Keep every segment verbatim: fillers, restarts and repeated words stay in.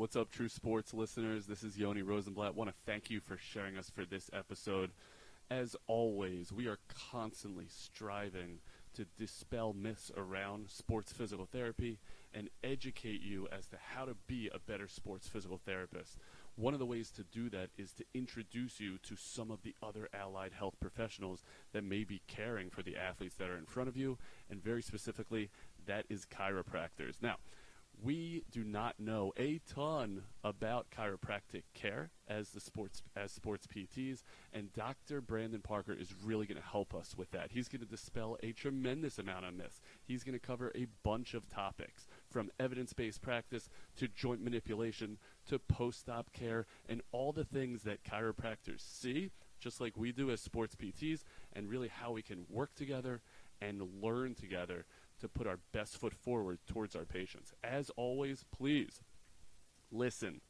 What's up, True Sports listeners? This is Yoni Rosenblatt. I want to thank you for sharing us for this episode. As always, we are constantly striving to dispel myths around sports physical therapy and educate you as to how to be a better sports physical therapist. One of the ways to do that is to introduce you to some of the other allied health professionals that may be caring for the athletes that are in front of you, and very specifically, that is chiropractors. Now, we do not know a ton about chiropractic care as the sports as sports P Ts, and Doctor Brandon Parker is really going to help us with that. He's going to dispel a tremendous amount on this. He's going to cover a bunch of topics, from evidence-based practice to joint manipulation to post-op care and all the things that chiropractors see, just like we do as sports P Ts, and really how we can work together and learn together to put our best foot forward towards our patients. As always, please listen,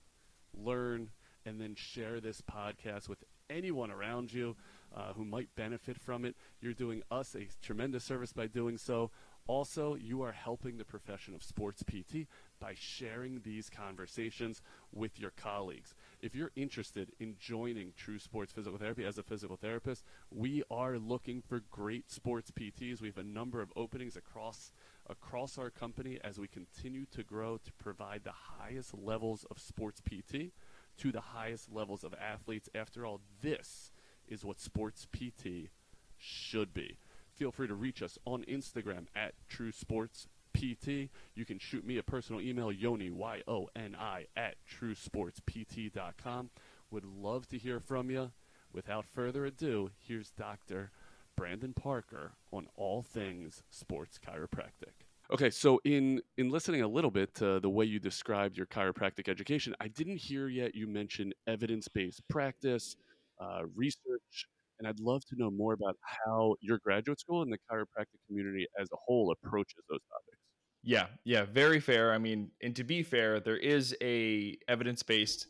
learn, and then share this podcast with anyone around you uh, who might benefit from it. You're doing us a tremendous service by doing so. Also, you are helping the profession of sports P T by sharing these conversations with your colleagues. If you're interested in joining True Sports Physical Therapy as a physical therapist, we are looking for great sports P Ts. We have a number of openings across across our company as we continue to grow to provide the highest levels of sports P T to the highest levels of athletes. After all, this is what sports P T should be. Feel free to reach us on Instagram at True Sports P T. You can shoot me a personal email, Yoni, Y O N I, at true sports p t dot com. Would love to hear from you. Without further ado, here's Doctor Brandon Parker on all things sports chiropractic. Okay, so in, in listening a little bit to the way you described your chiropractic education, I didn't hear yet you mention evidence-based practice, uh, research. And I'd love to know more about how your graduate school and the chiropractic community as a whole approaches those topics. Yeah, yeah, very fair. I mean, and to be fair, there is a evidence-based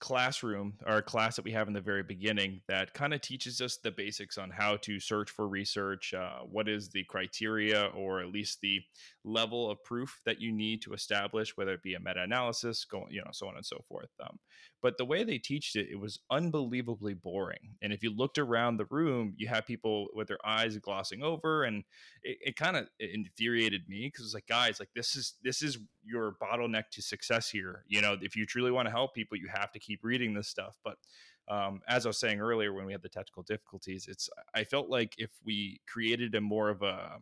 classroom or a class that we have in the very beginning that kind of teaches us the basics on how to search for research, uh, what is the criteria or at least the level of proof that you need to establish, whether it be a meta-analysis, go, you know, so on and so forth. Um, but the way they teached it, it was unbelievably boring. And if you looked around the room, you had people with their eyes glossing over, and it, it kind of infuriated me because it's like, guys, like this is this is your bottleneck to success here. You know, if you truly want to help people, you have to keep keep reading this stuff. But um, as I was saying earlier, when we had the technical difficulties, it's, I felt like if we created a more of a,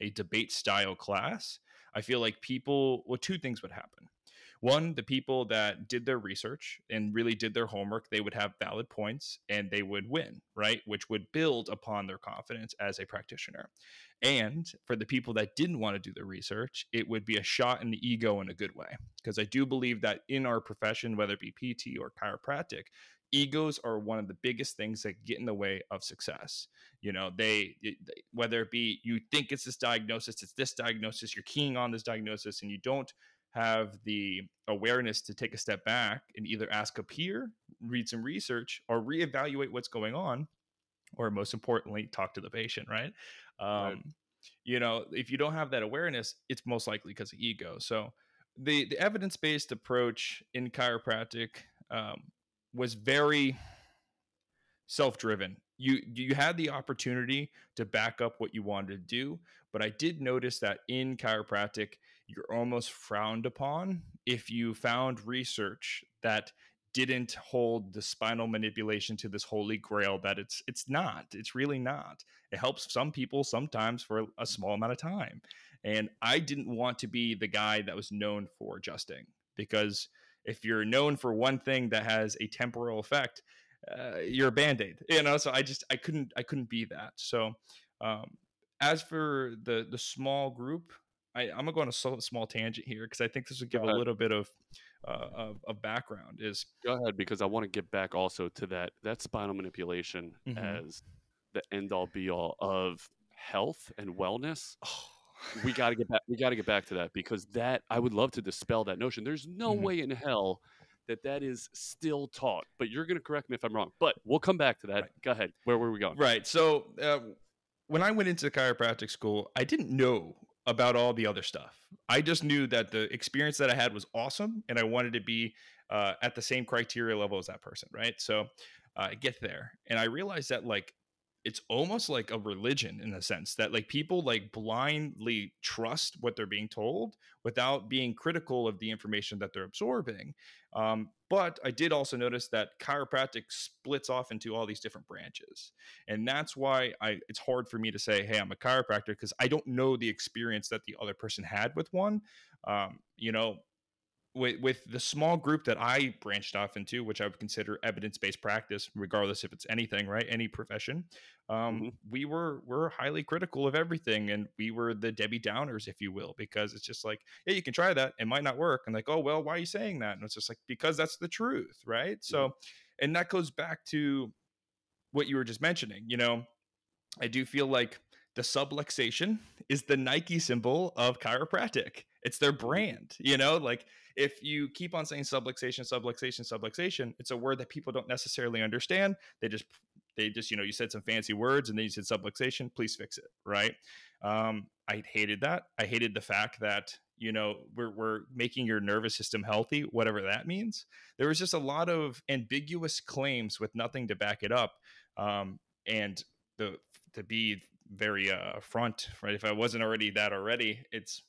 a debate style class, I feel like people, well, two things would happen. One, the people that did their research and really did their homework, they would have valid points and they would win, right? Which would build upon their confidence as a practitioner. And for the people that didn't want to do the research, it would be a shot in the ego in a good way. Because I do believe that in our profession, whether it be P T or chiropractic, egos are one of the biggest things that get in the way of success. You know, they, they, whether it be you think it's this diagnosis, it's this diagnosis, you're keying on this diagnosis, and you don't have the awareness to take a step back and either ask a peer, read some research, or reevaluate what's going on, or most importantly, talk to the patient, right? Um, right. You know, if you don't have that awareness, it's most likely because of ego. So the, the evidence-based approach in chiropractic um, was very self-driven. You you had the opportunity to back up what you wanted to do, but I did notice that in chiropractic, you're almost frowned upon if you found research that didn't hold the spinal manipulation to this holy grail that it's it's not. It's really not. It helps some people sometimes for a small amount of time. And I didn't want to be the guy that was known for adjusting, because if you're known for one thing that has a temporal effect, uh, you're a Band-Aid, you know? So I just, I couldn't, I couldn't be that. So, um, as for the, the small group, I, I'm gonna go on a so, small tangent here, cause I think this would give a little bit of, uh, of, of background is go ahead, because I want to get back also to that, that spinal manipulation mm-hmm. as the end all be all of health and wellness. Oh. We got to get back, we got to get back to that, because that, I would love to dispel that notion. There's no mm-hmm. way in hell that that is still taught, but you're going to correct me if I'm wrong, but we'll come back to that. Right. Go ahead. Where were we going? Right. So uh, when I went into chiropractic school, I didn't know about all the other stuff. I just knew that the experience that I had was awesome, and I wanted to be uh, at the same criteria level as that person, right? So uh, I get there, and I realized that like it's almost like a religion in a sense that like people like blindly trust what they're being told without being critical of the information that they're absorbing. Um, but I did also notice that chiropractic splits off into all these different branches. And that's why I, it's hard for me to say, hey, I'm a chiropractor, because I don't know the experience that the other person had with one. Um, you know, With, with the small group that I branched off into, which I would consider evidence-based practice, regardless if it's anything, right? Any profession. Um, mm-hmm. We were we're highly critical of everything. And we were the Debbie Downers, if you will, because it's just like, yeah, you can try that. It might not work. And like, oh, well, why are you saying that? And it's just like, because that's the truth, right? Mm-hmm. So, and that goes back to what you were just mentioning. You know, I do feel like the subluxation is the Nike symbol of chiropractic. It's their brand, you know, like if you keep on saying subluxation, subluxation, subluxation, it's a word that people don't necessarily understand. They just, they just, you know, you said some fancy words and then you said subluxation, please fix it. Right. Um, I hated that. I hated the fact that, you know, we're, we're making your nervous system healthy, whatever that means. There was just a lot of ambiguous claims with nothing to back it up. Um, and the, to be very uh, front, right? If I wasn't already that already, it's,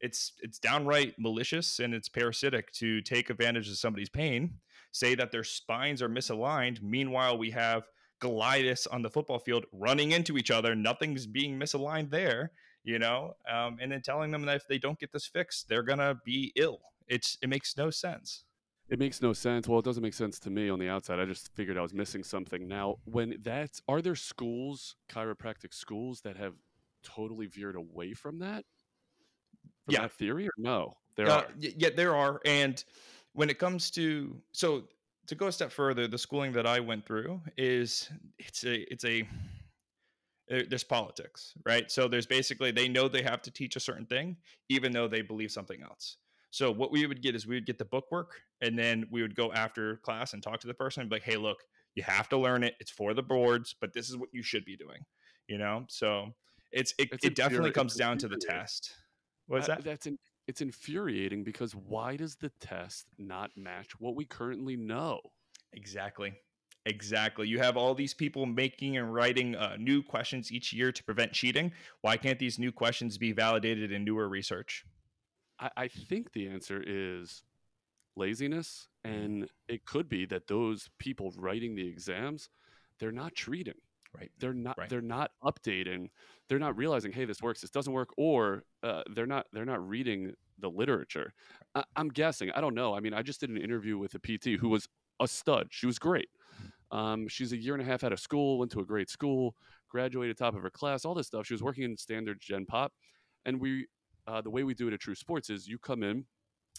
It's it's downright malicious and it's parasitic to take advantage of somebody's pain, say that their spines are misaligned. Meanwhile, we have Goliaths on the football field running into each other. Nothing's being misaligned there, you know, um, and then telling them that if they don't get this fixed, they're going to be ill. It's It makes no sense. It makes no sense. Well, it doesn't make sense to me on the outside. I just figured I was missing something. Now, when that's, are there schools, chiropractic schools that have totally veered away from that? From yeah. that theory or no? There uh, are. Yeah, there are. And when it comes to, so to go a step further, the schooling that I went through is it's a, it's a, there's politics, right? So there's basically, they know they have to teach a certain thing, even though they believe something else. So what we would get is we would get the bookwork, and then we would go after class and talk to the person and be like, hey, look, you have to learn it. It's for the boards, but this is what you should be doing, you know? So it's, it, it's it definitely comes down to the test. What's that? Uh, that's in, it's infuriating because why does the test not match what we currently know? Exactly. Exactly. You have all these people making and writing uh, new questions each year to prevent cheating. Why can't these new questions be validated in newer research? I, I think the answer is laziness. And it could be that those people writing the exams, they're not treating. Right. They're not. Right. They're not updating. They're not realizing, hey, this works. This doesn't work. Or uh, they're not. They're not reading the literature. I, I'm guessing. I don't know. I mean, I just did an interview with a P T who was a stud. She was great. Um, she's a year and a half out of school. Went to a great school. Graduated top of her class. All this stuff. She was working in standard Gen Pop. And we, uh, the way we do it at True Sports is you come in,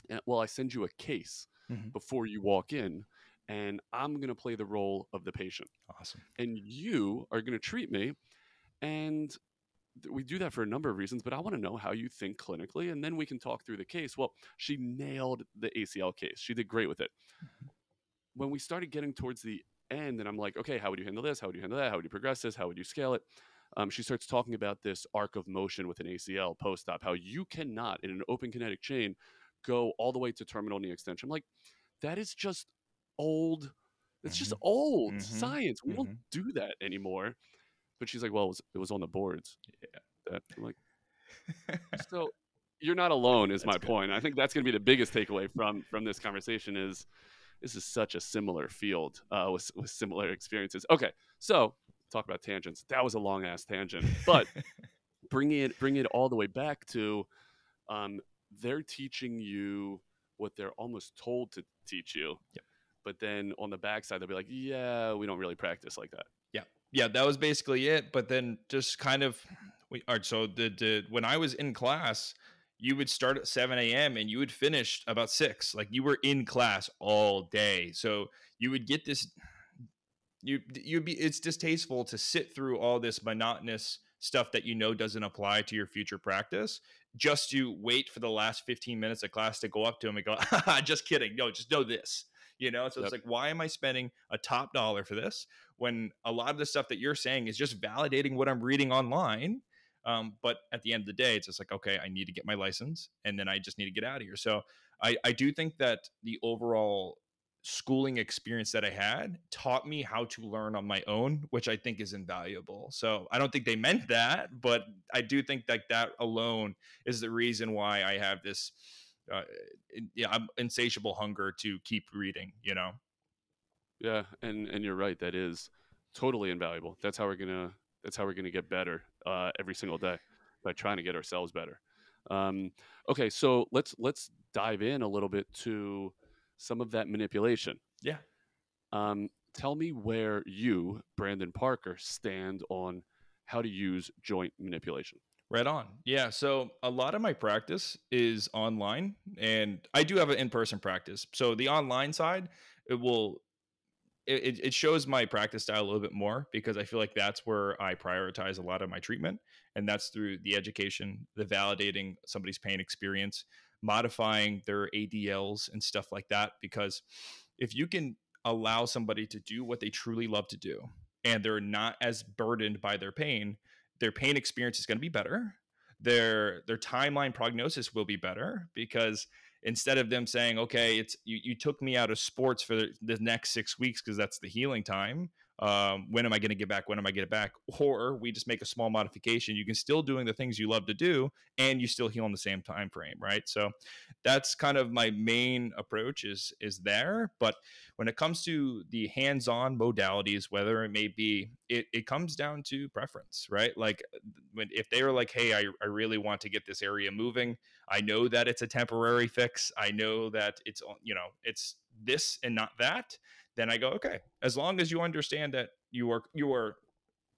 and well, I send you a case mm-hmm. before you walk in. And I'm going to play the role of the patient. Awesome. And you are going to treat me. And th- we do that for a number of reasons, but I want to know how you think clinically. And then we can talk through the case. Well, she nailed the A C L case. She did great with it. When we started getting towards the end, and I'm like, okay, how would you handle this? How would you handle that? How would you progress this? How would you scale it? Um, she starts talking about this arc of motion with an A C L post-op, how you cannot, in an open kinetic chain, go all the way to terminal knee extension. I'm like, that is just old. It's mm-hmm. just old mm-hmm. science. We mm-hmm. don't do that anymore. But she's like, well, it was, it was on the boards. Yeah. That, I'm like, so you're not alone is that's my good. Point. I think that's going to be the biggest takeaway from, from this conversation is this is such a similar field uh, with, with similar experiences. Okay. So talk about tangents. That was a long ass tangent, but bring it, bring it all the way back to um, they're teaching you what they're almost told to teach you. Yep. But then on the backside, they'll be like, yeah, we don't really practice like that. Yeah. Yeah, that was basically it. But then just kind of, we are. So the, the when I was in class, you would start at seven a.m. and you would finish about six. Like you were in class all day. So you would get this, you, you'd be, it's distasteful to sit through all this monotonous stuff that you know doesn't apply to your future practice, just to wait for the last fifteen minutes of class to go up to them and go, just kidding. No, just know this. You know, so yep. It's like, why am I spending a top dollar for this when a lot of the stuff that you're saying is just validating what I'm reading online? Um, but at the end of the day, it's just like, okay, I need to get my license and then I just need to get out of here. So I, I do think that the overall schooling experience that I had taught me how to learn on my own, which I think is invaluable. So I don't think they meant that, but I do think that that alone is the reason why I have this uh, in, yeah, I'm insatiable hunger to keep reading, you know? Yeah. And, and you're right. That is totally invaluable. That's how we're going to, that's how we're going to get better uh, every single day, by trying to get ourselves better. Um, okay. So let's, let's dive in a little bit to some of that manipulation. Yeah. Um, tell me where you, Brandon Parker, stand on how to use joint manipulation. Right on. Yeah. So a lot of my practice is online, and I do have an in-person practice. So the online side, it will, it, it shows my practice style a little bit more, because I feel like that's where I prioritize a lot of my treatment. And that's through the education, the validating somebody's pain experience, modifying their A D Ls and stuff like that. Because if you can allow somebody to do what they truly love to do, and they're not as burdened by their pain, their pain experience is going to be better. Their, their timeline prognosis will be better, because instead of them saying, okay, it's you, you took me out of sports for the, the next six weeks because that's the healing time. Um, when am I going to get back? When am I get back? Or we just make a small modification. You can still doing the things you love to do, and you still heal in the same time frame, right? So that's kind of my main approach is is there. But when it comes to the hands-on modalities, whether it may be, it, it comes down to preference, right? Like when if they were like, hey, I, I really want to get this area moving. I know that it's a temporary fix. I know that it's, you know, it's this and not that. Then I go, okay, as long as you understand that you are you are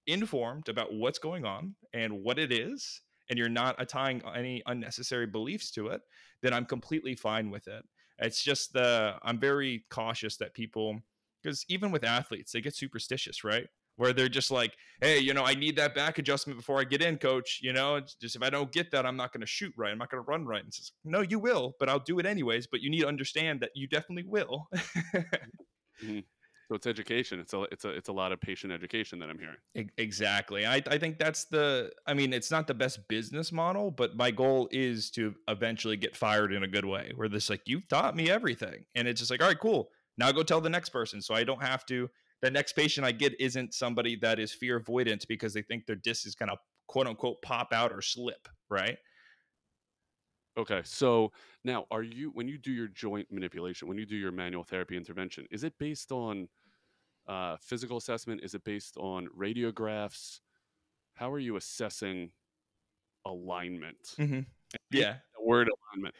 informed about what's going on and what it is, and you're not tying any unnecessary beliefs to it, then I'm completely fine with it. It's just the, I'm very cautious that people, because even with athletes, they get superstitious, right? Where they're just like, hey, you know, I need that back adjustment before I get in, coach. You know, it's just if I don't get that, I'm not going to shoot right. I'm not going to run right. And it's just, no, you will, but I'll do it anyways. But you need to understand that you definitely will. Mm-hmm. So it's education. It's a, it's a, it's a lot of patient education that I'm hearing. Exactly. I, I think that's the, I mean, it's not the best business model, but my goal is to eventually get fired in a good way, where this, like, you've taught me everything. And it's just like, all right, cool. Now go tell the next person. So I don't have to, the next patient I get isn't somebody that is fear avoidant because they think their disc is going to quote unquote pop out or slip. Right. Okay. So now are you, when you do your joint manipulation, when you do your manual therapy intervention, is it based on uh, physical assessment? Is it based on radiographs? How are you assessing alignment? Mm-hmm. Yeah. The word alignment.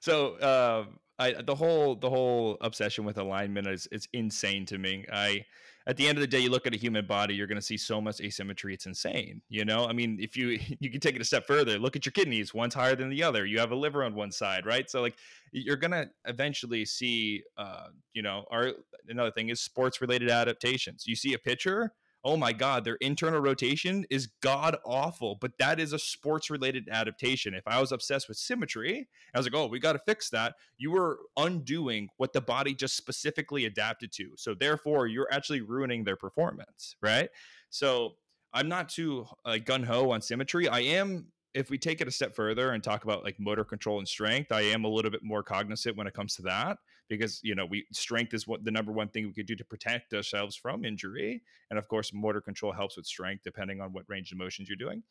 So uh, I, the whole, the whole obsession with alignment is, it's insane to me. I, at the end of the day, you look at a human body, you're going to see so much asymmetry. It's insane. You know, I mean, if you, you can take it a step further, look at your kidneys, one's higher than the other. You have a liver on one side, right? So like you're going to eventually see, uh, you know, our, another thing is sports related adaptations. You see a pitcher, oh my God, their internal rotation is God awful, but that is a sports related adaptation. If I was obsessed with symmetry, I was like, oh, we got to fix that. You were undoing what the body just specifically adapted to. So therefore you're actually ruining their performance. Right. So I'm not too uh, gun ho on symmetry. I am, if we take it a step further and talk about like motor control and strength, I am a little bit more cognizant when it comes to that, because, you know, we strength is what the number one thing we could do to protect ourselves from injury. And of course, motor control helps with strength, depending on what range of motions you're doing.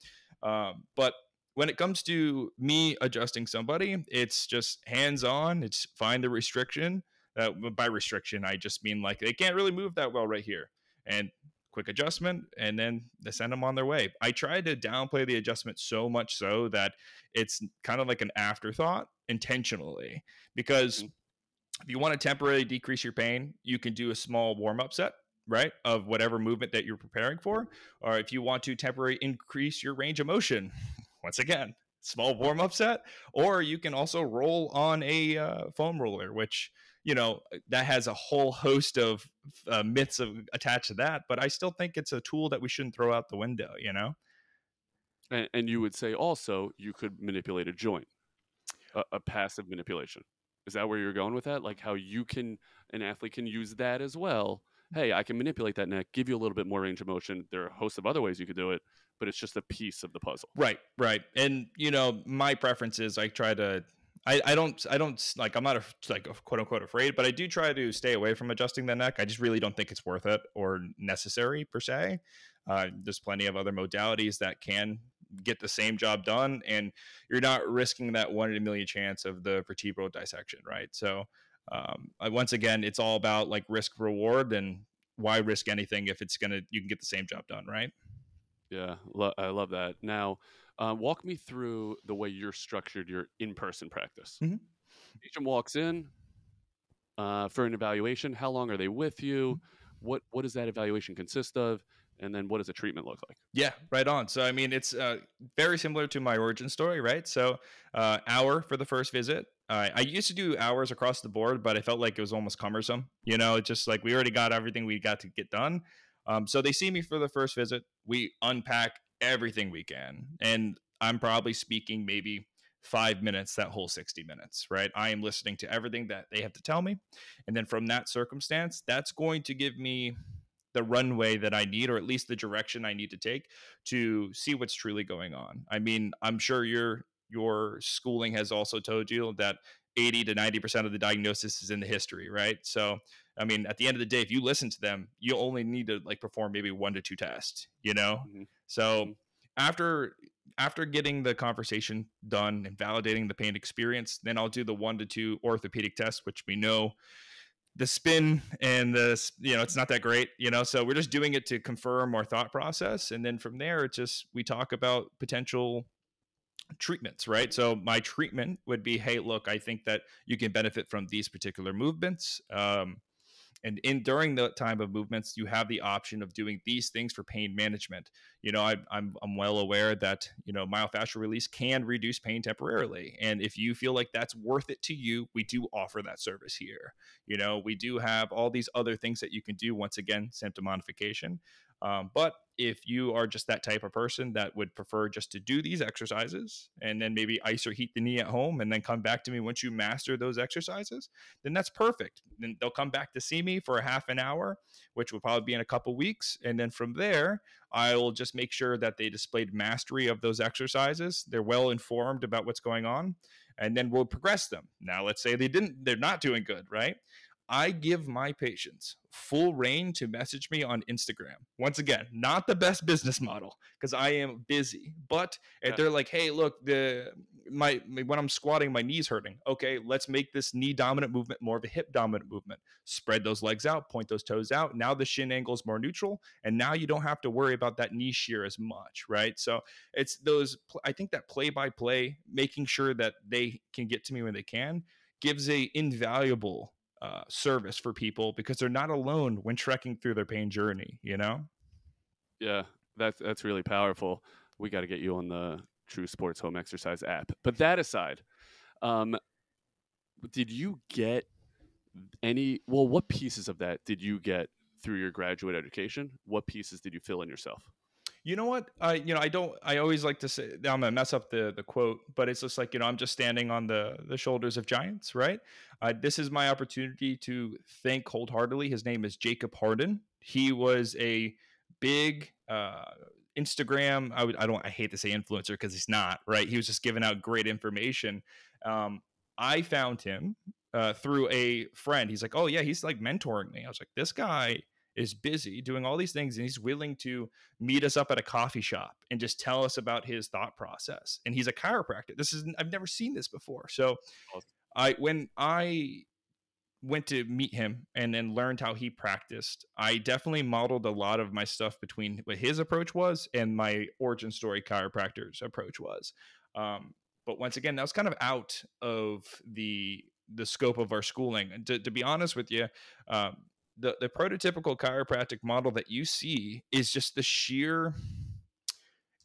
Um, but when it comes to me adjusting somebody, it's just hands on. It's find the restriction. Uh, by restriction, I just mean like they can't really move that well right here. And quick adjustment, and then they send them on their way. I tried to downplay the adjustment so much so that it's kind of like an afterthought intentionally, because mm-hmm. if you want to temporarily decrease your pain, you can do a small warm-up set, right, of whatever movement that you're preparing for. Or if you want to temporarily increase your range of motion, once again, small warm-up set. Or you can also roll on a uh, foam roller, which, you know, that has a whole host of uh, myths of, attached to that, but I still think it's a tool that we shouldn't throw out the window, you know? And, and you would say also you could manipulate a joint, a, a passive manipulation. Is that where you're going with that? Like how you can, an athlete can use that as well hey, I can manipulate that neck, give you a little bit more range of motion. There are a host of other ways you could do it, but it's just a piece of the puzzle. Right, right. And, you know, my preference is I try to, I, I don't, I don't like, I'm not a, like quote unquote afraid, but I do try to stay away from adjusting the neck. I just really don't think it's worth it or necessary per se. Uh, there's plenty of other modalities that can get the same job done, and you're not risking that one in a million chance of the vertebral dissection. Right. So, um, I, once again, it's all about like risk reward, and why risk anything if it's going to, you can get the same job done. Right. Yeah, lo- I love that. Now, uh, walk me through the way you're structured your in-person practice. Mm-hmm. Patient walks in uh, for an evaluation. How long are they with you? Mm-hmm. What What does that evaluation consist of? And then what does a treatment look like? Yeah, right on. So, I mean, it's uh, very similar to my origin story, right? So, uh, hour for the first visit. Uh, I used to do hours across the board, but I felt like it was almost cumbersome. You know, it's just like we already got everything we got to get done. Um, so they see me for the first visit. We unpack everything we can. And I'm probably speaking maybe five minutes, that whole sixty minutes, right? I am listening to everything that they have to tell me. And then from that circumstance, that's going to give me the runway that I need, or at least the direction I need to take to see what's truly going on. I mean, I'm sure your your schooling has also told you that eighty to ninety percent of the diagnosis is in the history, right? So, I mean, at the end of the day, if you listen to them, you only need to like perform maybe one to two tests, you know? Mm-hmm. So after, after getting the conversation done and validating the pain experience, then I'll do the one to two orthopedic tests, which we know the spin and the, you know, it's not that great, you know? So we're just doing it to confirm our thought process. And then from there, it's just, we talk about potential treatments, right? So my treatment would be, hey, look, I think that you can benefit from these particular movements. Um, and in during the time of movements, you have the option of doing these things for pain management. You know, I, I'm I'm well aware that, you know, myofascial release can reduce pain temporarily. And if you feel like that's worth it to you, we do offer that service here. You know, we do have all these other things that you can do. Once again, symptom modification. Um, but if you are just that type of person that would prefer just to do these exercises and then maybe ice or heat the knee at home and then come back to me once you master those exercises, then that's perfect. Then they'll come back to see me for a half an hour, which will probably be in a couple weeks. And then from there, I'll just make sure that they displayed mastery of those exercises. They're well informed about what's going on, and then we'll progress them. Now, let's say they didn't, they're not doing good, right? I give my patients full reign to message me on Instagram. Once again, not the best business model because I am busy. But if yeah. they're like, "Hey, look, the my when I'm squatting, my knee's hurting. Okay, let's make this knee dominant movement more of a hip dominant movement. Spread those legs out, point those toes out. Now the shin angle is more neutral, and now you don't have to worry about that knee shear as much, right?" So it's those. I think that play by play, making sure that they can get to me when they can, gives a invaluable Uh, service for people because they're not alone when trekking through their pain journey, you know? Yeah, that's, that's really powerful. We got to get you on the True Sports Home Exercise app. But that aside, um, did you get any, well, what pieces of that did you get through your graduate education? What pieces did you fill in yourself? You know what? I, you know, I don't, I always like to say, I'm going to mess up the the quote, but it's just like, you know, I'm just standing on the the shoulders of giants, right? Uh, this is my opportunity to thank wholeheartedly. His name is Jacob Harden. He was a big uh, Instagram. I would, I don't, I hate to say influencer because he's not, right? He was just giving out great information. Um, I found him uh, through a friend. He's like, oh yeah, he's like mentoring me. I was like, this guy is busy doing all these things, and he's willing to meet us up at a coffee shop and just tell us about his thought process. And he's a chiropractor. This is, I've never seen this before. So awesome. I, when I went to meet him and then learned how he practiced, I definitely modeled a lot of my stuff between what his approach was and my origin story chiropractor's approach was. Um, but once again, that was kind of out of the, the scope of our schooling. And to, to be honest with you, um, The, the prototypical chiropractic model that you see is just the sheer,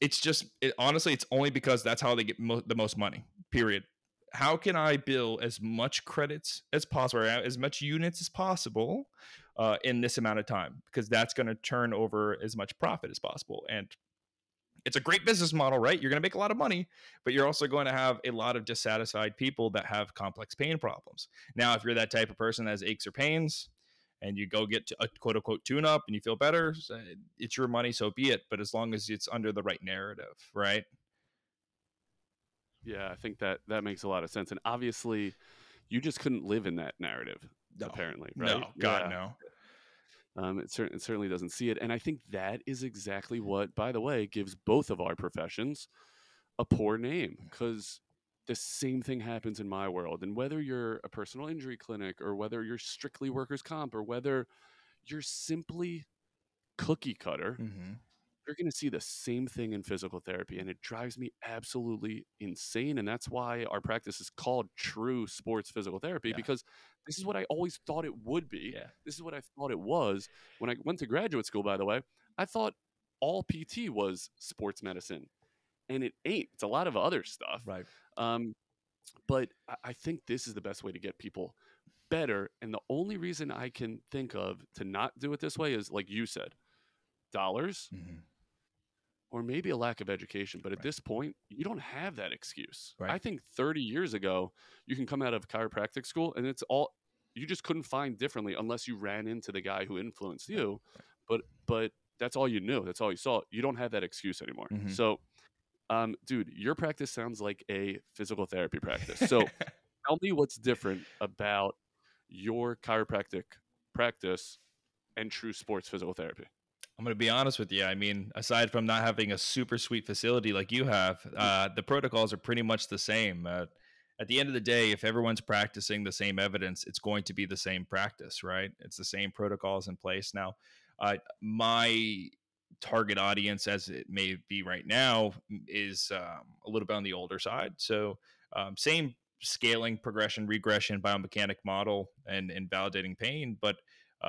it's just, it, honestly, it's only because that's how they get mo- the most money, period. How can I bill as much credits as possible, or as much units as possible uh, in this amount of time? Because that's going to turn over as much profit as possible. And it's a great business model, right? You're going to make a lot of money, but you're also going to have a lot of dissatisfied people that have complex pain problems. Now, if you're that type of person that has aches or pains, and you go get a quote unquote tune up and you feel better, it's your money, so be it. But as long as it's under the right narrative, right? Yeah, I think that that makes a lot of sense. And obviously you just couldn't live in that narrative, no. apparently. Right? No, God, yeah. no. Um, it, cer- it certainly doesn't see it. And I think that is exactly what, by the way, gives both of our professions a poor name, because the same thing happens in my world. And whether you're a personal injury clinic or whether you're strictly workers' comp or whether you're simply cookie cutter, mm-hmm. you're going to see the same thing in physical therapy. And it drives me absolutely insane. And that's why our practice is called True Sports Physical Therapy, yeah. because this is what I always thought it would be. Yeah. This is what I thought it was. When I went to graduate school, by the way, I thought all P T was sports medicine. And it ain't. It's a lot of other stuff. Right. Um, but I think this is the best way to get people better. And the only reason I can think of to not do it this way is, like you said, dollars mm-hmm. or maybe a lack of education. But at right. this point, you don't have that excuse. Right. I think thirty years ago, you can come out of chiropractic school and it's all, you just couldn't find differently unless you ran into the guy who influenced you. Right. But, but that's all you knew. That's all you saw. You don't have that excuse anymore. Mm-hmm. So Um, dude, your practice sounds like a physical therapy practice. So tell me what's different about your chiropractic practice and True Sports Physical Therapy. I'm going to be honest with you. I mean, aside from not having a super sweet facility like you have, uh, the protocols are pretty much the same. Uh, at the end of the day, if everyone's practicing the same evidence, it's going to be the same practice, right? It's the same protocols in place. Now, uh, my... target audience, as it may be right now, is um, a little bit on the older side. So um, same scaling, progression, regression, biomechanic model, and, and validating pain. But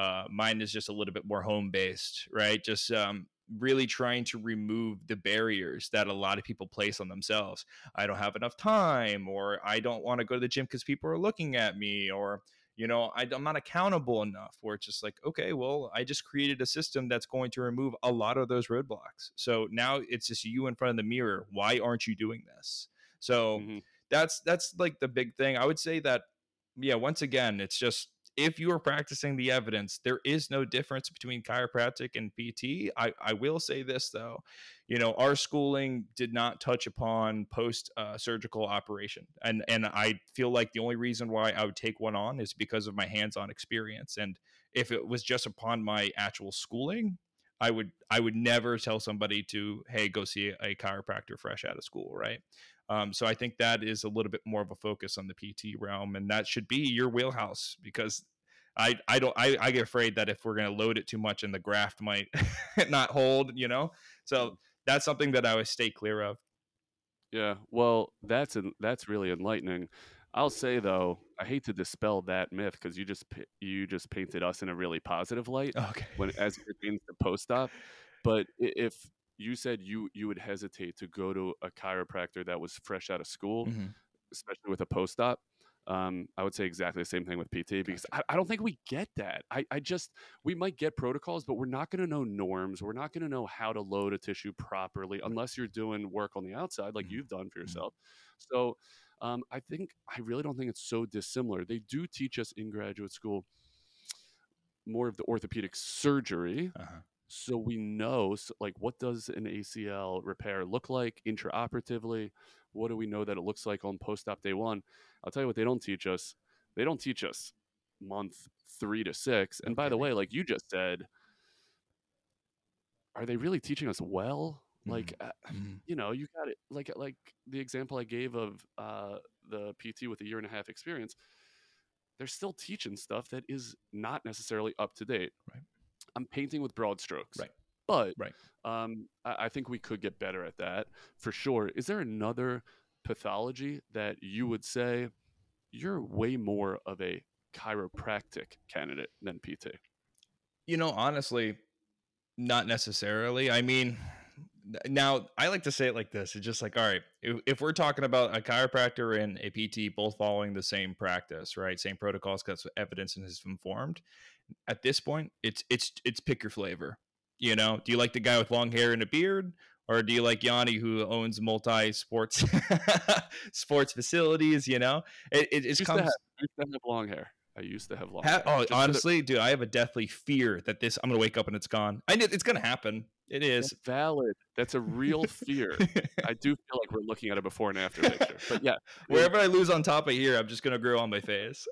uh, mine is just a little bit more home-based, right? Just um, really trying to remove the barriers that a lot of people place on themselves. I don't have enough time, or I don't want to go to the gym because people are looking at me, or You know, I, I'm not accountable enough, where it's just like, okay, well, I just created a system that's going to remove a lot of those roadblocks. So now it's just you in front of the mirror. Why aren't you doing this? So mm-hmm. that's that's like the big thing. I would say that, yeah, once again, it's just if you are practicing the evidence, there is no difference between chiropractic and P T. I, I will say this, though. You know, our schooling did not touch upon post-surgical uh, operation. And and I feel like the only reason why I would take one on is because of my hands-on experience. And if it was just upon my actual schooling, I would I would never tell somebody to, hey, go see a chiropractor fresh out of school, right? Um, so I think that is a little bit more of a focus on the P T realm, and that should be your wheelhouse, because I I don't I, I get afraid that if we're going to load it too much and the graft might not hold, you know. So that's something that I would stay clear of. Yeah, well, that's an, that's really enlightening. I'll say, though, I hate to dispel that myth, because you just you just painted us in a really positive light okay. when as it means the post-op. But if you said you you would hesitate to go to a chiropractor that was fresh out of school, mm-hmm. especially with a post-op, um, I would say exactly the same thing with P T, because I, I don't think we get that. I, I just we might get protocols, but we're not going to know norms. We're not going to know how to load a tissue properly unless you're doing work on the outside like mm-hmm. you've done for yourself. So Um, I think I really don't think it's so dissimilar. They do teach us in graduate school more of the orthopedic surgery. Uh-huh. So we know, so like, what does an A C L repair look like intraoperatively? What do we know that it looks like on post-op day one? I'll tell you what they don't teach us. They don't teach us month three to six. And okay. by the way, like you just said, are they really teaching us well? Like, uh, mm-hmm. you know, you got it. Like, like the example I gave of uh, the P T with a year and a half experience, they're still teaching stuff that is not necessarily up to date. Right. I'm painting with broad strokes, right. but right. Um, I, I think we could get better at that for sure. Is there another pathology that you would say you're way more of a chiropractic candidate than P T? You know, honestly, not necessarily. I mean... Now, I like to say it like this. It's just like, all right, if, if we're talking about a chiropractor and a P T both following the same practice, right? Same protocols, because evidence is informed. At this point, it's it's it's pick your flavor. You know, do you like the guy with long hair and a beard? Or do you like Yanni, who owns multi sports sports facilities? You know, it, it, it just comes. Have, used to have long hair. I used to have long ha- hair. Oh, honestly, the- dude, I have a deathly fear that this, I'm going to wake up and it's gone. I It's going to happen. It is. That's valid. That's a real fear. I do feel like we're looking at a before and after picture. But yeah. Wherever I lose on top of here, I'm just going to grow on my face.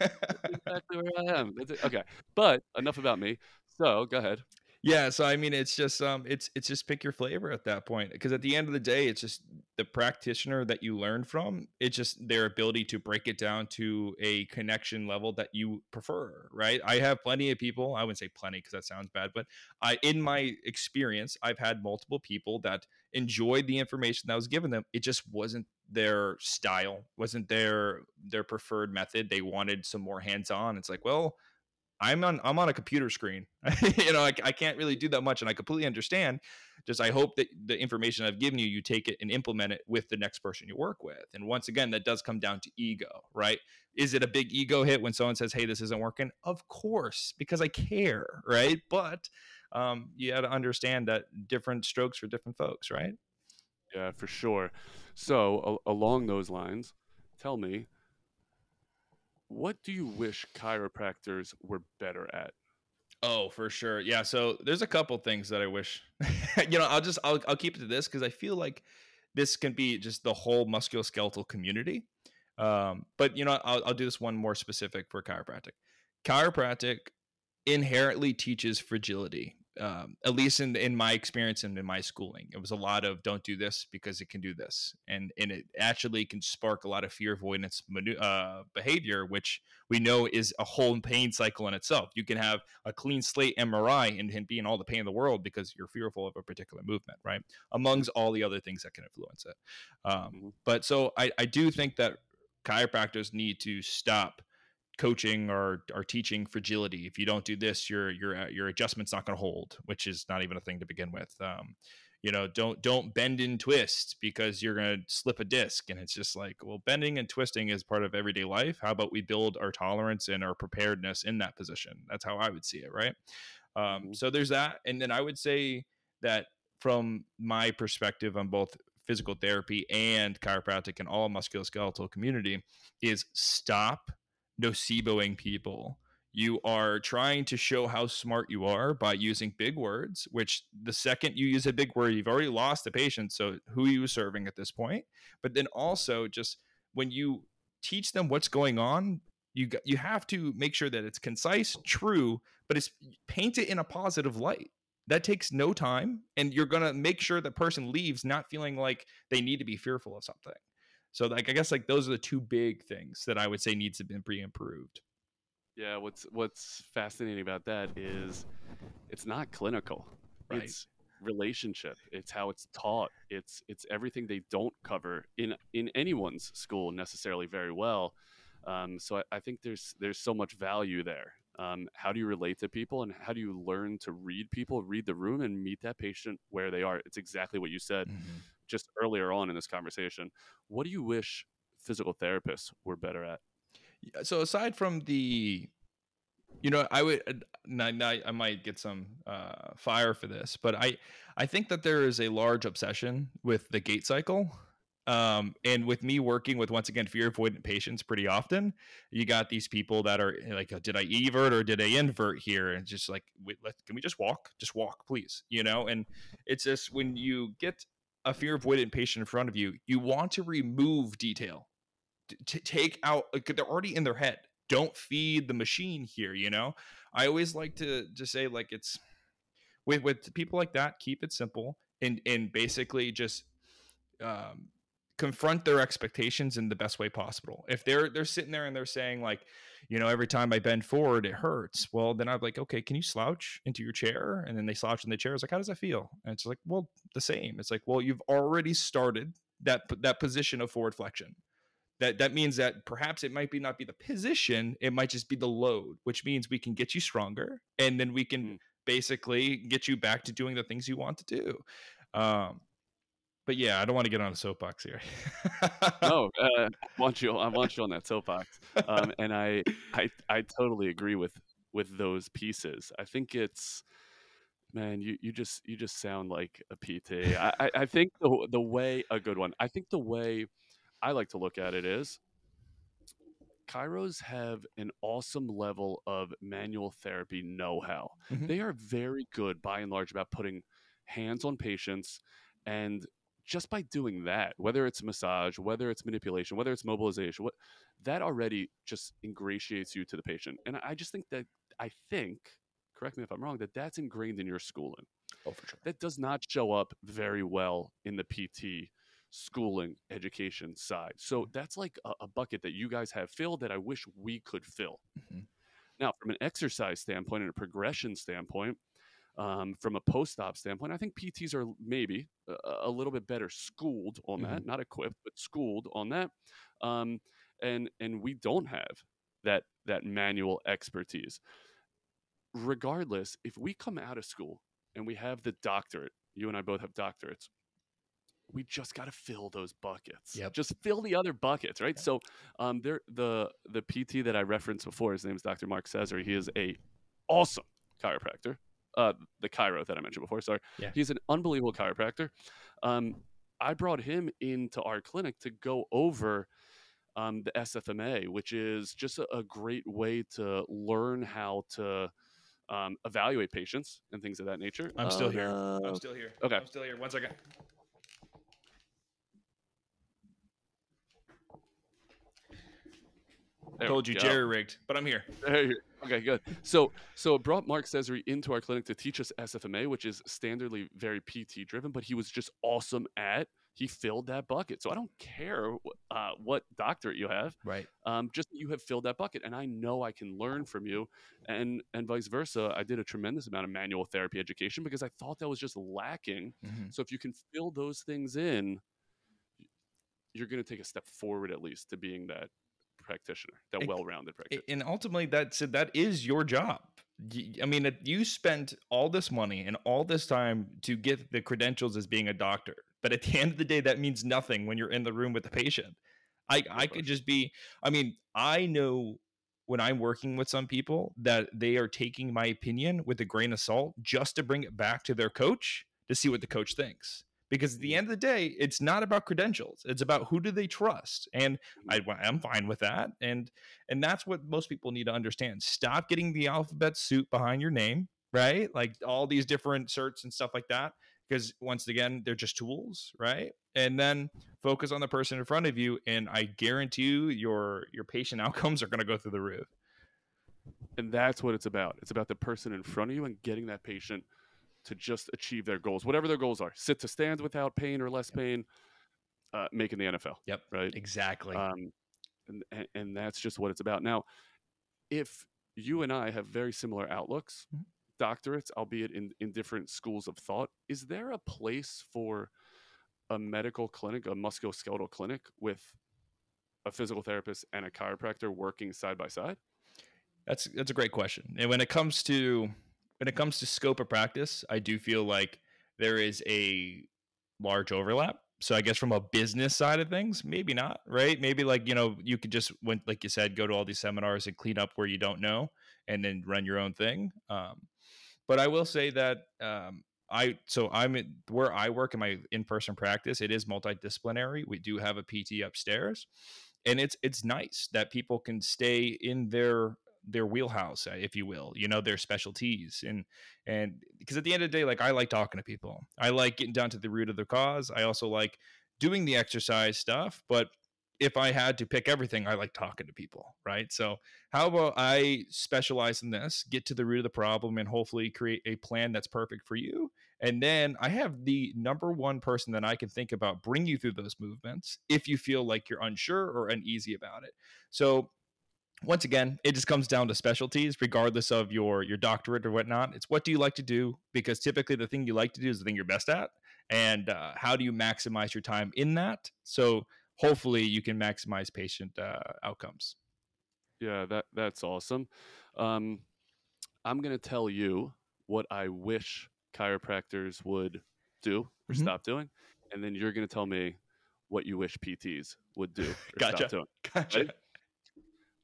That's exactly where I am. That's okay. But enough about me. So go ahead. Yeah. So, I mean, it's just, um, it's, it's just pick your flavor at that point. Because at the end of the day, it's just the practitioner that you learn from. It's just their ability to break it down to a connection level that you prefer. Right. I have plenty of people. I wouldn't say plenty because that sounds bad, but I, in my experience, I've had multiple people that enjoyed the information that was given them. It just wasn't their style, wasn't their, their preferred method. They wanted some more hands-on. It's like, well, I'm on, I'm on a computer screen, you know, I, I can't really do that much. And I completely understand. Just, I hope that the information I've given you, you take it and implement it with the next person you work with. And once again, that does come down to ego, right? Is it a big ego hit when someone says, hey, this isn't working? Of course, because I care. Right. But, um, you got to understand that different strokes for different folks. Right. Yeah, for sure. So a- along those lines, tell me, what do you wish chiropractors were better at? Oh, for sure. Yeah. So there's a couple things that I wish, you know, I'll just, I'll, I'll keep it to this because I feel like this can be just the whole musculoskeletal community. Um, but you know, I'll, I'll do this one more specific for chiropractic. Chiropractic inherently teaches fragility. Um, at least in in my experience and in my schooling, it was a lot of don't do this because it can do this. And and it actually can spark a lot of fear avoidance uh, behavior, which we know is a whole pain cycle in itself. You can have a clean slate M R I and, and be in all the pain in the world because you're fearful of a particular movement, right? Amongst all the other things that can influence it. Um, but so I, I do think that chiropractors need to stop coaching or or teaching fragility. If you don't do this, your your your adjustment's not going to hold, which is not even a thing to begin with. Um, you know, don't don't bend and twist because you're going to slip a disc. And it's just like, well, bending and twisting is part of everyday life. How about we build our tolerance and our preparedness in that position? That's how I would see it, right? Um, so there's that, and then I would say that from my perspective on both physical therapy and chiropractic and all musculoskeletal community is stop noceboing people. You are trying to show how smart you are by using big words, which the second you use a big word, you've already lost the patient. So who are you serving at this point? But then also just when you teach them what's going on, you you have to make sure that it's concise, true, but it's paint it in a positive light. That takes no time. And you're going to make sure the person leaves not feeling like they need to be fearful of something. So like, I guess like those are the two big things that I would say needs to be pre-improved. Yeah. What's, what's fascinating about that is it's not clinical, right? It's relationship. It's how it's taught. It's, it's everything they don't cover in, in anyone's school necessarily very well. Um, so I, I think there's, there's so much value there. Um, how do you relate to people and how do you learn to read people, read the room and meet that patient where they are? It's exactly what you said. Mm-hmm. Just earlier on in this conversation, what do you wish physical therapists were better at? So aside from the, you know, I would, I might get some uh, fire for this, but I, I think that there is a large obsession with the gait cycle. Um, and with me working with, once again, fear avoidant patients pretty often, you got these people that are like, did I evert or did I invert here? And just like, wait, let, can we just walk, just walk, please? You know? And it's just when you get a fear avoidant patient in front of you, you want to remove detail to take out. They're already in their head. Don't feed the machine here. You know, I always like to just say like, it's with, with people like that, keep it simple and, and basically just, um, confront their expectations in the best way possible. If they're, they're sitting there and they're saying like, you know, every time I bend forward, it hurts. Well, then I'm like, okay, can you slouch into your chair? And then they slouch in the chair. It's like, how does that feel? And it's like, well, the same. It's like, well, you've already started that, that position of forward flexion. That, that means that perhaps it might be not be the position. It might just be the load, which means we can get you stronger. And then we can mm. basically get you back to doing the things you want to do. Um, But yeah, I don't want to get on a soapbox here. no, uh, I want you. I want you on that soapbox, um, and I, I, I totally agree with with those pieces. I think it's, man, you, you just you just sound like a P T. I, I think the the way a good one. I think the way I like to look at it is, chiros have an awesome level of manual therapy know-how. Mm-hmm. They are very good, by and large, about putting hands on patients. And just by doing that, whether it's massage, whether it's manipulation, whether it's mobilization, what, that already just ingratiates you to the patient. And I just think that, I think, correct me if I'm wrong, that that's ingrained in your schooling. Oh, for sure. That does not show up very well in the P T schooling education side. So that's like a, a bucket that you guys have filled that I wish we could fill. Mm-hmm. Now, from an exercise standpoint and a progression standpoint, um, from a post-op standpoint, I think P Ts are maybe a, a little bit better schooled on mm-hmm. that, not equipped, but schooled on that. Um, and, and we don't have that, that manual expertise. Regardless, if we come out of school and we have the doctorate, you and I both have doctorates, we just got to fill those buckets. Yep. Just fill the other buckets, right? Yep. So um, there, the the P T that I referenced before, his name is Doctor Mark Cesar. He is a awesome chiropractor. Uh, the chiro that I mentioned before, sorry. Yeah. He's an unbelievable chiropractor. Um, I brought him into our clinic to go over um, the S F M A, which is just a, a great way to learn how to um, evaluate patients and things of that nature. I'm still uh, here. I'm still here. Okay. I'm still here. One second. There told you go. Jerry rigged, but I'm here. Okay, good. So, so it brought Mark Cesare into our clinic to teach us S F M A, which is standardly very P T driven, but he was just awesome at, he filled that bucket. So I don't care uh, what doctorate you have, right? Um, just that you have filled that bucket, and I know I can learn from you, and and vice versa. I did a tremendous amount of manual therapy education because I thought that was just lacking. Mm-hmm. So if you can fill those things in, you're going to take a step forward at least to being that practitioner, that well-rounded practitioner. And ultimately that's that is your job. I mean, you spent all this money and all this time to get the credentials as being a doctor, but at the end of the day that means nothing when you're in the room with the patient. I I could just be I mean I know when I'm working with some people that they are taking my opinion with a grain of salt just to bring it back to their coach to see what the coach thinks. Because at the end of the day, it's not about credentials. It's about who do they trust. And I, I'm fine with that. And and that's what most people need to understand. Stop getting the alphabet soup behind your name, right? Like all these different certs and stuff like that. Because once again, they're just tools, right? And then focus on the person in front of you. And I guarantee you, your, your patient outcomes are going to go through the roof. And that's what it's about. It's about the person in front of you and getting that patient to just achieve their goals, whatever their goals are. Sit to stand without pain or less yep. pain, uh, making the N F L. Yep. Right. Exactly. Um, and, and that's just what it's about. Now, if you and I have very similar outlooks, mm-hmm. doctorates, albeit in, in different schools of thought, is there a place for a medical clinic, a musculoskeletal clinic with a physical therapist and a chiropractor working side by side? That's, that's a great question. And when it comes to, When it comes to scope of practice, I do feel like there is a large overlap. So I guess from a business side of things, maybe not, right? Maybe like, you know, you could just, when, like you said, go to all these seminars and clean up where you don't know and then run your own thing. Um, but I will say that um, I, so I'm at, where I work in my in-person practice, it is multidisciplinary. We do have a P T upstairs, and it's, it's nice that people can stay in their their wheelhouse, if you will, you know, their specialties. And, and because at the end of the day, like I like talking to people, I like getting down to the root of their cause. I also like doing the exercise stuff, but if I had to pick everything, I like talking to people. Right. So how about I specialize in this, get to the root of the problem, and hopefully create a plan that's perfect for you. And then I have the number one person that I can think about, bring you through those movements if you feel like you're unsure or uneasy about it. So once again, it just comes down to specialties, regardless of your your doctorate or whatnot. It's what do you like to do? Because typically the thing you like to do is the thing you're best at. And uh, how do you maximize your time in that? So hopefully you can maximize patient uh, outcomes. Yeah, that that's awesome. Um, I'm going to tell you what I wish chiropractors would do or mm-hmm. stop doing. And then you're going to tell me what you wish P Ts would do or gotcha. Stop doing. Gotcha. Right?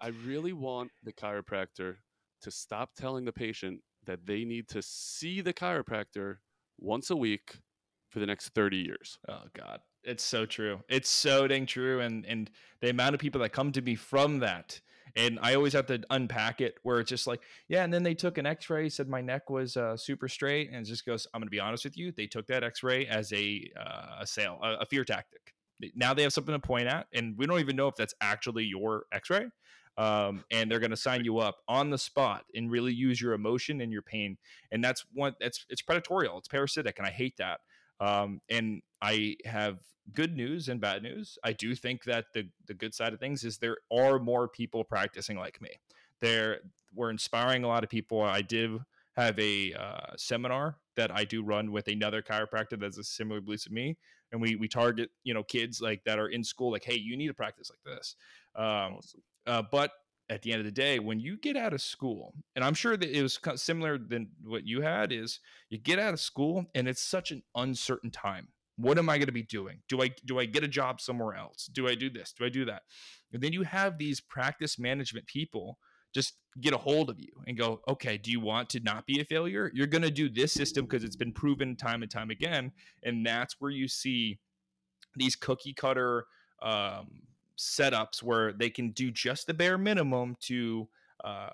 I really want the chiropractor to stop telling the patient that they need to see the chiropractor once a week for the next thirty years. Oh God. It's so true. It's so dang true. And, and the amount of people that come to me from that, And I always have to unpack it where it's just like, yeah. And then they took an x-ray, said my neck was uh, super straight. And it just goes, I'm going to be honest with you. They took that x-ray as a, uh, a sale, a, a fear tactic. Now they have something to point at, and we don't even know if that's actually your x-ray. Um, and they're going to sign you up on the spot and really use your emotion and your pain. And that's one that's, it's predatorial, it's parasitic. And I hate that. Um, and I have good news and bad news. I do think that the, the good side of things is there are more people practicing like me there. We're inspiring a lot of people. I did have a, uh, seminar that I do run with another chiropractor that's a similar belief to me. And we, we target, you know, kids like that are in school, like, hey, you need to practice like this. Um, awesome. Uh, but at the end of the day, when you get out of school, and I'm sure that it was similar than what you had, is you get out of school and it's such an uncertain time. What am I going to be doing? Do I, do I get a job somewhere else? Do I do this? Do I do that? And then you have these practice management people just get a hold of you and go, okay, do you want to not be a failure? You're going to do this system because it's been proven time and time again. And that's where you see these cookie cutter, um, setups where they can do just the bare minimum to uh,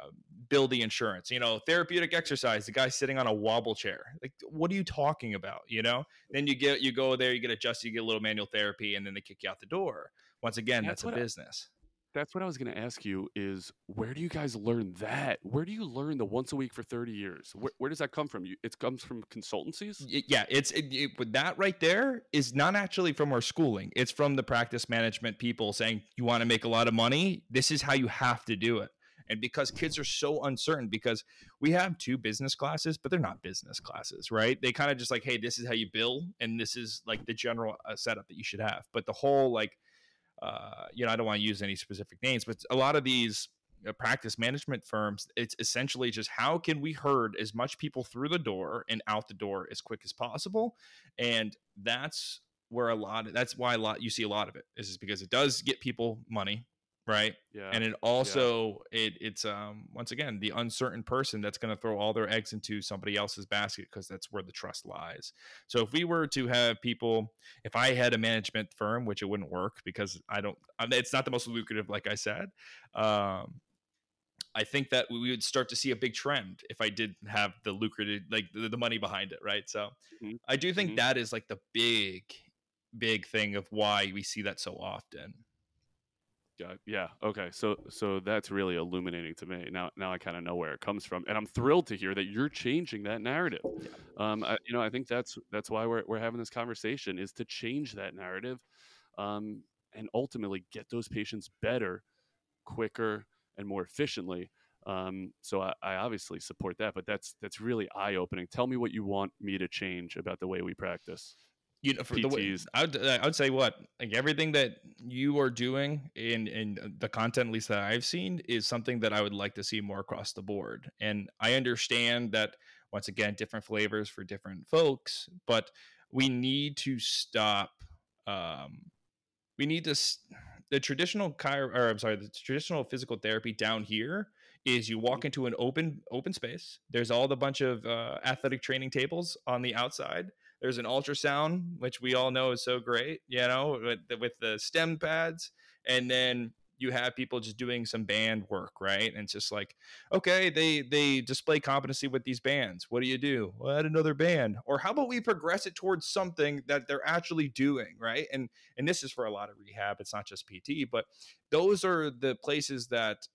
build the insurance, you know, therapeutic exercise, the guy sitting on a wobble chair, like, what are you talking about? You know, then you get, you go there, you get adjusted, you get a little manual therapy, and then they kick you out the door. Once again, that's, that's a business. I, that's what I was going to ask you is, where do you guys learn that? Where do you learn the once a week for thirty years? Where, where does that come from? You, it comes from consultancies? Yeah. It's it, it, that right there is not actually from our schooling. It's from the practice management people saying, you want to make a lot of money? This is how you have to do it. And because kids are so uncertain, because we have two business classes, but they're not business classes, right? They kind of just like, hey, this is how you bill. And this is like the general uh, setup that you should have. But the whole like, Uh, you know, I don't want to use any specific names, but a lot of these uh, practice management firms, it's essentially just how can we herd as much people through the door and out the door as quick as possible. And that's where a lot of, that's why a lot, you see a lot of it is just because it does get people money. Right. Yeah. And it also, yeah. it it's, um, once again, the uncertain person that's going to throw all their eggs into somebody else's basket because that's where the trust lies. So if we were to have people, if I had a management firm, which it wouldn't work because I don't, it's not the most lucrative, like I said, um, I think that we would start to see a big trend if I did have the lucrative, like the, the money behind it. Right. So mm-hmm. I do think mm-hmm. that is like the big, big thing of why we see that so often. Yeah. Okay. So, so that's really illuminating to me. Now, now I kind of know where it comes from, and I'm thrilled to hear that you're changing that narrative. Um, I, you know, I think that's, that's why we're, we're having this conversation, is to change that narrative, um, and ultimately get those patients better, quicker, and more efficiently. Um, so I, I obviously support that, but that's, that's really eye opening. Tell me what you want me to change about the way we practice. You know, for P Ts. The way, I would, I would say what, like everything that you are doing in, in the content, at least that I've seen, is something that I would like to see more across the board. And I understand that, once again, different flavors for different folks, but we need to stop. Um, we need to, the traditional chiro, or I'm sorry, the traditional physical therapy down here is you walk into an open, open space. There's all the bunch of uh, athletic training tables on the outside. There's an ultrasound, which we all know is so great, you know, with the, with the stem pads. And then you have people just doing some band work, right? And it's just like, okay, they they display competency with these bands. What do you do? Well, add another band. Or how about we progress it towards something that they're actually doing, right? And and this is for a lot of rehab. It's not just P T, but those are the places that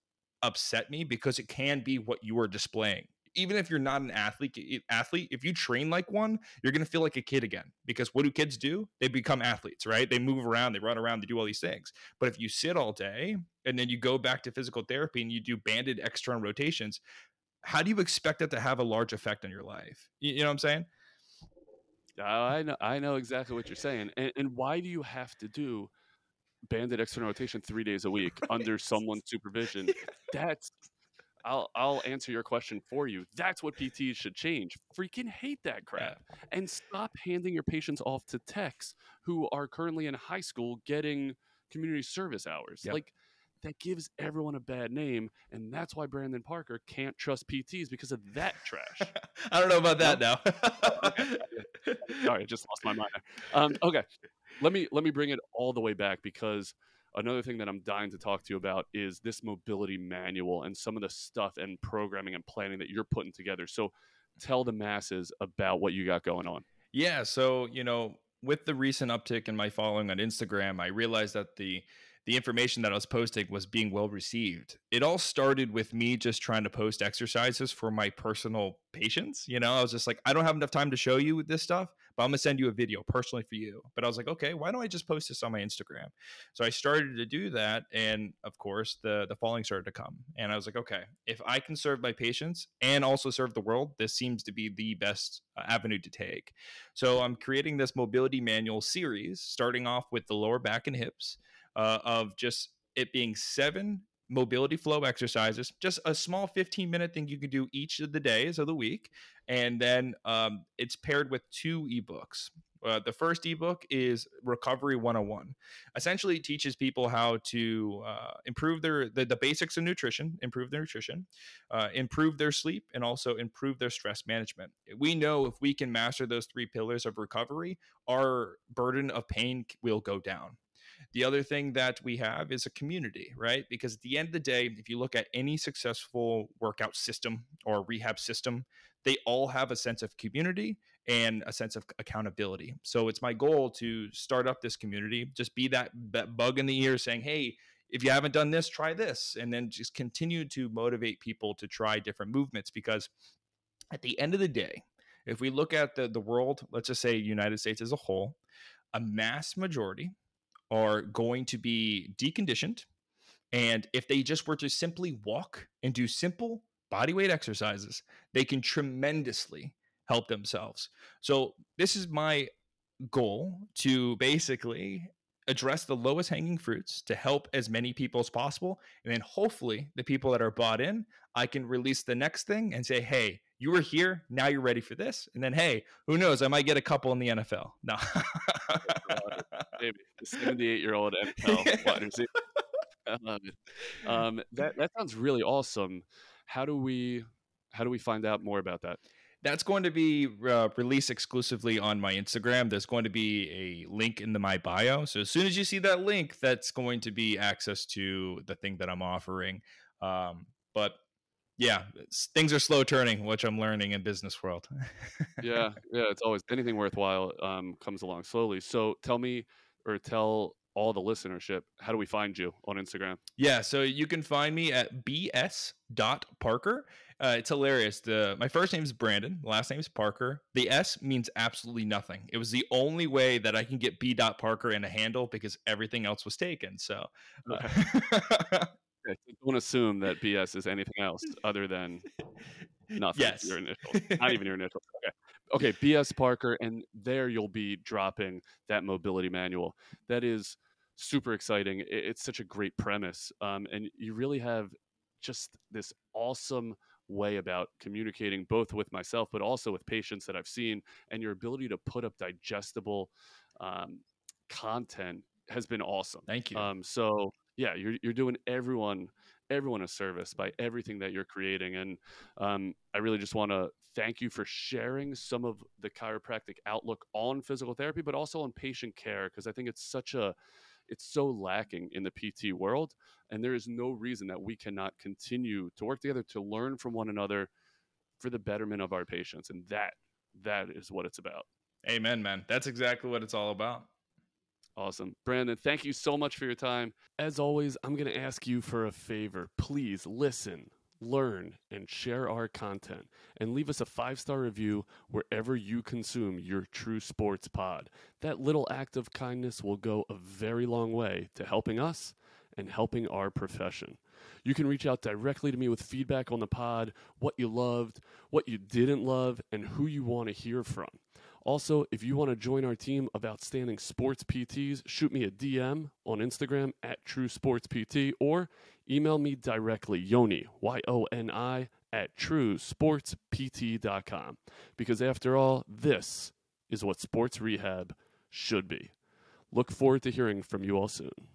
upset me because it can be what you are displaying. Even if you're not an athlete, athlete, if you train like one, you're going to feel like a kid again, because what do kids do? They become athletes, right? They move around, they run around, they do all these things. But if you sit all day and then you go back to physical therapy and you do banded external rotations, how do you expect that to have a large effect on your life? You know what I'm saying? I know, I know exactly what you're saying. And, and why do you have to do banded external rotation three days a week right. under someone's supervision? That's I'll I'll answer your question for you. That's what P Ts should change. Freaking hate that crap. Yeah. And stop handing your patients off to techs who are currently in high school getting community service hours. Yep. Like, that gives everyone a bad name. And that's why Brandon Parker can't trust P Ts, because of that trash. I don't know about that no? now. Sorry, I just lost my mind. Um, okay. Let me let me bring it all the way back, because Another thing that I'm dying to talk to you about is this mobility manual and some of the stuff and programming and planning that you're putting together. So tell the masses about what you got going on. Yeah. So, you know, with the recent uptick in my following on Instagram, I realized that the the information that I was posting was being well received. It all started with me just trying to post exercises for my personal patients. You know, I was just like, I don't have enough time to show you this stuff, but I'm gonna send you a video personally for you. But I was like, okay, why don't I just post this on my Instagram? So I started to do that. And of course, the, the following started to come. And I was like, okay, if I can serve my patients and also serve the world, this seems to be the best avenue to take. So I'm creating this mobility manual series, starting off with the lower back and hips. Uh, of just it being seven mobility flow exercises, just a small fifteen minute thing you can do each of the days of the week. And then um, it's paired with two ebooks. Uh, the first ebook is Recovery one oh one. Essentially, it teaches people how to uh, improve their the, the basics of nutrition, improve their nutrition, uh, improve their sleep, and also improve their stress management. We know if we can master those three pillars of recovery, our burden of pain will go down. The other thing that we have is a community, right? Because at the end of the day, if you look at any successful workout system or rehab system, they all have a sense of community and a sense of accountability. So it's my goal to start up this community, just be that, that bug in the ear saying, hey, if you haven't done this, try this. And then just continue to motivate people to try different movements. Because at the end of the day, if we look at the, the world, let's just say United States as a whole, a mass majority are going to be deconditioned. And if they just were to simply walk and do simple bodyweight exercises, they can tremendously help themselves. So this is my goal, to basically address the lowest hanging fruits to help as many people as possible. And then hopefully the people that are bought in, I can release the next thing and say, hey, you were here, now you're ready for this. And then, hey, who knows? I might get a couple in the N F L. No. Maybe the seventy-eight-year-old N F L wide receiver. I love it. Um, that that sounds really awesome. How do we how do we find out more about that? That's going to be uh, released exclusively on my Instagram. There's going to be a link in the my bio. So as soon as you see that link, that's going to be access to the thing that I'm offering. Um, but yeah, things are slow turning, which I'm learning in business world. yeah, yeah, it's always anything worthwhile um, comes along slowly. So tell me, or tell all the listenership, how do we find you on Instagram? Yeah, so you can find me at b s dot parker. Uh, it's hilarious. The, my first name is Brandon. Last name is Parker. The S means absolutely nothing. It was the only way that I can get b dot parker in a handle because everything else was taken. So uh, don't assume that B S is anything else other than nothing. Yes. Your initials. Not even your initials. Okay. Okay, B S Parker, and there you'll be dropping that mobility manual. That is super exciting. It's such a great premise. Um, and you really have just this awesome way about communicating both with myself, but also with patients that I've seen, and your ability to put up digestible um, content has been awesome. Thank you. Um, so yeah, you're, you're doing everyone, everyone a service by everything that you're creating. And um, I really just want to thank you for sharing some of the chiropractic outlook on physical therapy, but also on patient care, because I think it's such a, it's so lacking in the P T world. And there is no reason that we cannot continue to work together to learn from one another for the betterment of our patients. And that, that is what it's about. Amen, man. That's exactly what it's all about. Awesome. Brandon, thank you so much for your time. As always, I'm going to ask you for a favor. Please listen, learn, and share our content, and leave us a five-star review wherever you consume your True Sports Pod. That little act of kindness will go a very long way to helping us and helping our profession. You can reach out directly to me with feedback on the pod, what you loved, what you didn't love, and who you want to hear from. Also, if you want to join our team of outstanding sports P Ts, shoot me a D M on Instagram at True Sports P T, or email me directly, Yoni, Y O N I, at true sports p t dot com. Because after all, this is what sports rehab should be. Look forward to hearing from you all soon.